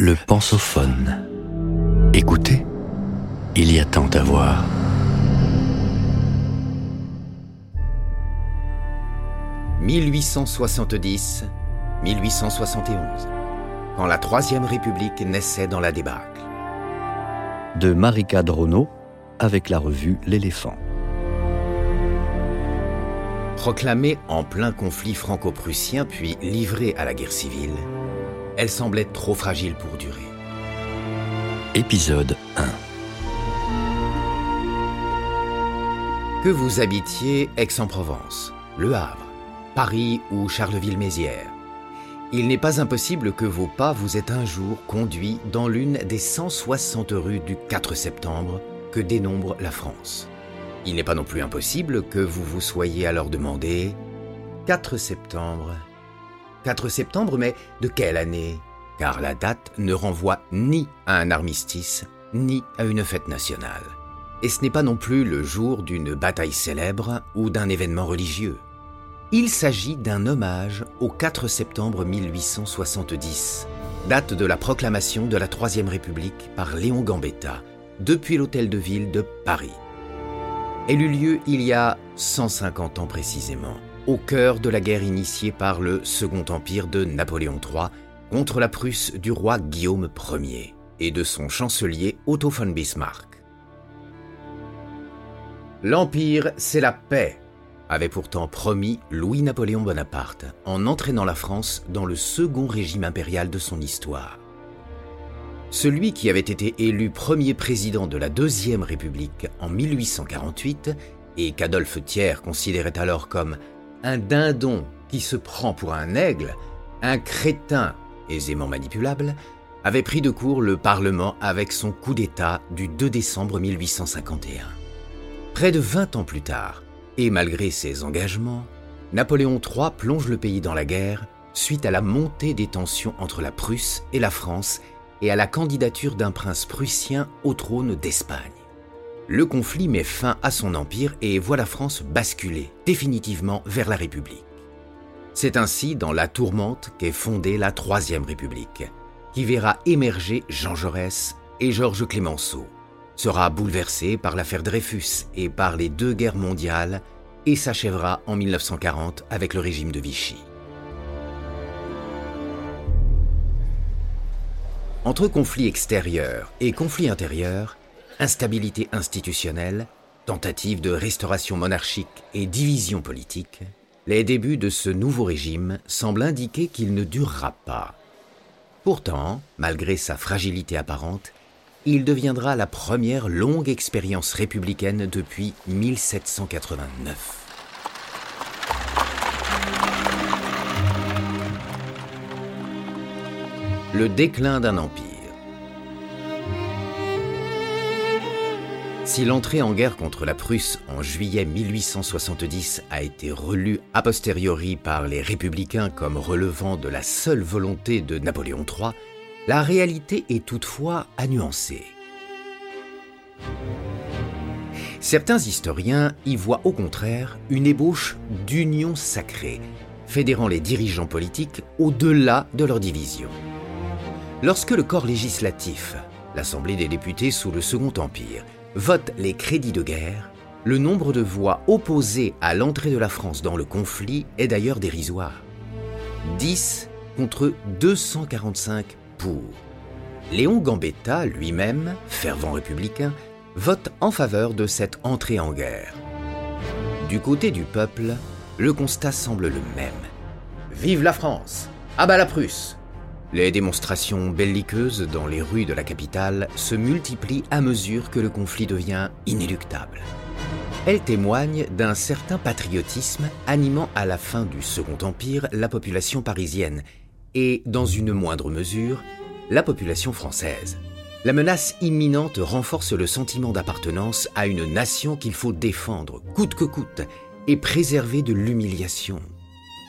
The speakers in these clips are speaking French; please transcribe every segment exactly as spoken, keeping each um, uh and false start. Le Pensophone. Écoutez, il y a tant à voir. mille huit cent soixante-dix à mille huit cent soixante et onze, quand la Troisième République naissait dans la débâcle. De Marika Droneau, avec la revue L'Éléphant. Proclamée en plein conflit franco-prussien, puis livrée à la guerre civile, elle semblait trop fragile pour durer. Épisode un. Que vous habitiez Aix-en-Provence, Le Havre, Paris ou Charleville-Mézières, il n'est pas impossible que vos pas vous aient un jour conduit dans l'une des cent soixante rues du quatre septembre que dénombre la France. Il n'est pas non plus impossible que vous vous soyez alors demandé « quatre septembre ». quatre septembre, mais de quelle année ? Car la date ne renvoie ni à un armistice, ni à une fête nationale. Et ce n'est pas non plus le jour d'une bataille célèbre ou d'un événement religieux. Il s'agit d'un hommage au quatre septembre mille huit cent soixante-dix, date de la proclamation de la Troisième République par Léon Gambetta, depuis l'hôtel de ville de Paris. Elle eut lieu il y a cent cinquante ans précisément, au cœur de la guerre initiée par le Second Empire de Napoléon trois contre la Prusse du roi Guillaume Ier et de son chancelier Otto von Bismarck. L'Empire, c'est la paix, avait pourtant promis Louis-Napoléon Bonaparte en entraînant la France dans le second régime impérial de son histoire. Celui qui avait été élu premier président de la Deuxième République en mille huit cent quarante-huit et qu'Adolphe Thiers considérait alors comme un dindon qui se prend pour un aigle, un crétin aisément manipulable, avait pris de court le Parlement avec son coup d'État du deux décembre mille huit cent cinquante et un. Près de vingt ans plus tard, et malgré ses engagements, Napoléon trois plonge le pays dans la guerre suite à la montée des tensions entre la Prusse et la France et à la candidature d'un prince prussien au trône d'Espagne. Le conflit met fin à son empire et voit la France basculer définitivement vers la République. C'est ainsi dans la tourmente qu'est fondée la Troisième République, qui verra émerger Jean Jaurès et Georges Clemenceau, sera bouleversée par l'affaire Dreyfus et par les deux guerres mondiales et s'achèvera en mille neuf cent quarante avec le régime de Vichy. Entre conflits extérieurs et conflits intérieurs, instabilité institutionnelle, tentative de restauration monarchique et division politique, les débuts de ce nouveau régime semblent indiquer qu'il ne durera pas. Pourtant, malgré sa fragilité apparente, il deviendra la première longue expérience républicaine depuis mille sept cent quatre-vingt-neuf. Le déclin d'un empire. Si l'entrée en guerre contre la Prusse en juillet mille huit cent soixante-dix a été relue a posteriori par les républicains comme relevant de la seule volonté de Napoléon trois, la réalité est toutefois à nuancer. Certains historiens y voient au contraire une ébauche d'union sacrée, fédérant les dirigeants politiques au-delà de leurs divisions. Lorsque le corps législatif, l'Assemblée des députés sous le Second Empire, vote les crédits de guerre, le nombre de voix opposées à l'entrée de la France dans le conflit est d'ailleurs dérisoire. dix contre deux cent quarante-cinq pour. Léon Gambetta, lui-même, fervent républicain, vote en faveur de cette entrée en guerre. Du côté du peuple, le constat semble le même. Vive la France! À bas la Prusse! Les démonstrations belliqueuses dans les rues de la capitale se multiplient à mesure que le conflit devient inéluctable. Elles témoignent d'un certain patriotisme animant à la fin du Second Empire la population parisienne et, dans une moindre mesure, la population française. La menace imminente renforce le sentiment d'appartenance à une nation qu'il faut défendre, coûte que coûte, et préserver de l'humiliation.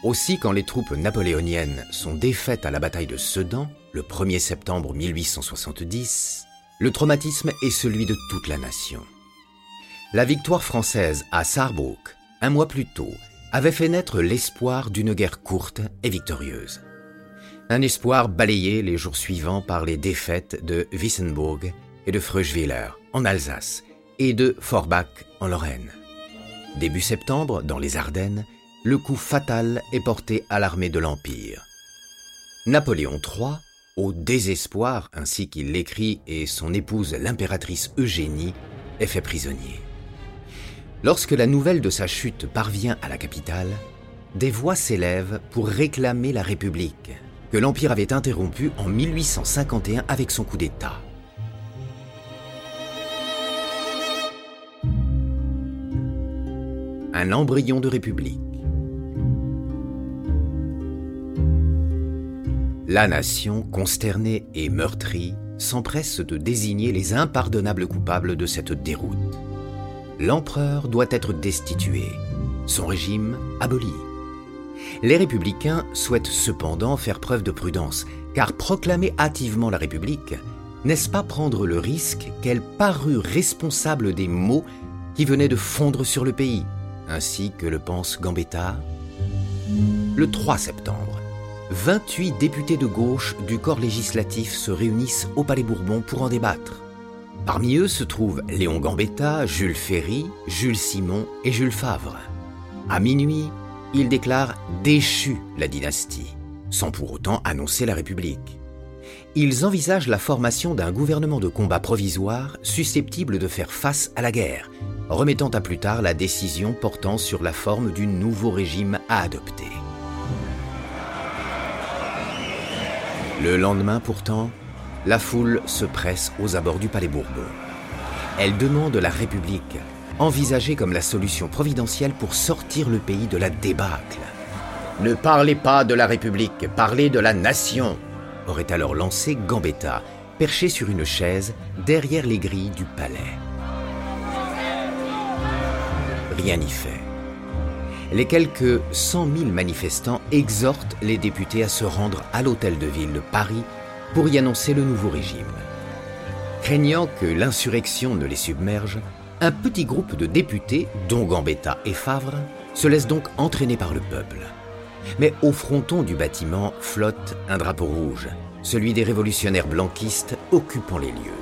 Aussi, quand les troupes napoléoniennes sont défaites à la bataille de Sedan, le premier septembre mille huit cent soixante-dix, le traumatisme est celui de toute la nation. La victoire française à Sarrebruck, un mois plus tôt, avait fait naître l'espoir d'une guerre courte et victorieuse. un espoir balayé les jours suivants par les défaites de Wissembourg et de Freuchwiller en Alsace et de Forbach en Lorraine. Début septembre, dans les Ardennes, le coup fatal est porté à l'armée de l'Empire. Napoléon trois, au désespoir, ainsi qu'il l'écrit, et son épouse l'impératrice Eugénie, est fait prisonnier. Lorsque la nouvelle de sa chute parvient à la capitale, des voix s'élèvent pour réclamer la République, que l'Empire avait interrompue en mille huit cent cinquante et un avec son coup d'État. Un embryon de République. La nation, consternée et meurtrie, s'empresse de désigner les impardonnables coupables de cette déroute. L'empereur doit être destitué, son régime aboli. Les républicains souhaitent cependant faire preuve de prudence, car proclamer hâtivement la République, n'est-ce pas prendre le risque qu'elle parût responsable des maux qui venaient de fondre sur le pays, ainsi que le pense Gambetta? Le trois septembre, vingt-huit députés de gauche du corps législatif se réunissent au Palais Bourbon pour en débattre. Parmi eux se trouvent Léon Gambetta, Jules Ferry, Jules Simon et Jules Favre. À minuit, ils déclarent déchue la dynastie, sans pour autant annoncer la République. Ils envisagent la formation d'un gouvernement de combat provisoire susceptible de faire face à la guerre, remettant à plus tard la décision portant sur la forme du nouveau régime à adopter. Le lendemain pourtant, la foule se presse aux abords du Palais Bourbon. Elle demande la République, envisagée comme la solution providentielle pour sortir le pays de la débâcle. « Ne parlez pas de la République, parlez de la nation !» aurait alors lancé Gambetta, perché sur une chaise derrière les grilles du palais. Rien n'y fait. Les quelques cent mille manifestants exhortent les députés à se rendre à l'hôtel de ville de Paris pour y annoncer le nouveau régime. Craignant que l'insurrection ne les submerge, un petit groupe de députés, dont Gambetta et Favre, se laisse donc entraîner par le peuple. Mais au fronton du bâtiment flotte un drapeau rouge, celui des révolutionnaires blanquistes occupant les lieux.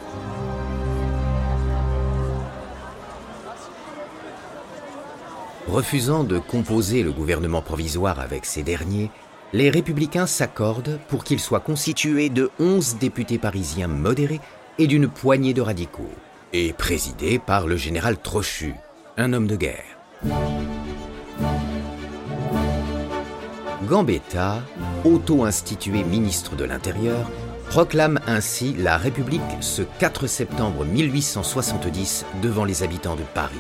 Refusant de composer le gouvernement provisoire avec ces derniers, les républicains s'accordent pour qu'il soit constitué de onze députés parisiens modérés et d'une poignée de radicaux, et présidé par le général Trochu, un homme de guerre. Gambetta, auto-institué ministre de l'Intérieur, proclame ainsi la République ce quatre septembre mille huit cent soixante-dix devant les habitants de Paris.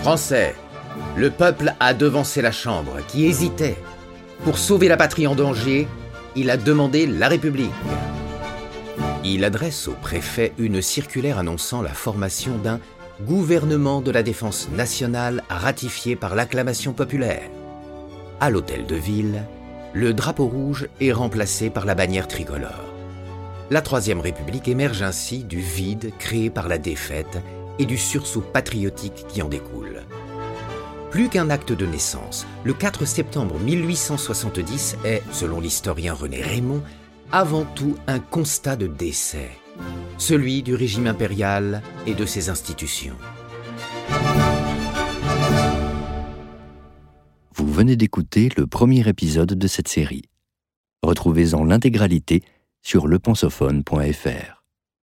Français, le peuple a devancé la Chambre, qui hésitait. Pour sauver la patrie en danger, il a demandé la République. Il adresse au préfet une circulaire annonçant la formation d'un gouvernement de la défense nationale ratifié par l'acclamation populaire. À l'hôtel de ville, le drapeau rouge est remplacé par la bannière tricolore. La Troisième République émerge ainsi du vide créé par la défaite et du sursaut patriotique qui en découle. Plus qu'un acte de naissance, le quatre septembre mille huit cent soixante-dix est, selon l'historien René Raymond, avant tout un constat de décès, celui du régime impérial et de ses institutions. Vous venez d'écouter le premier épisode de cette série. Retrouvez-en l'intégralité sur le pensophone point f r.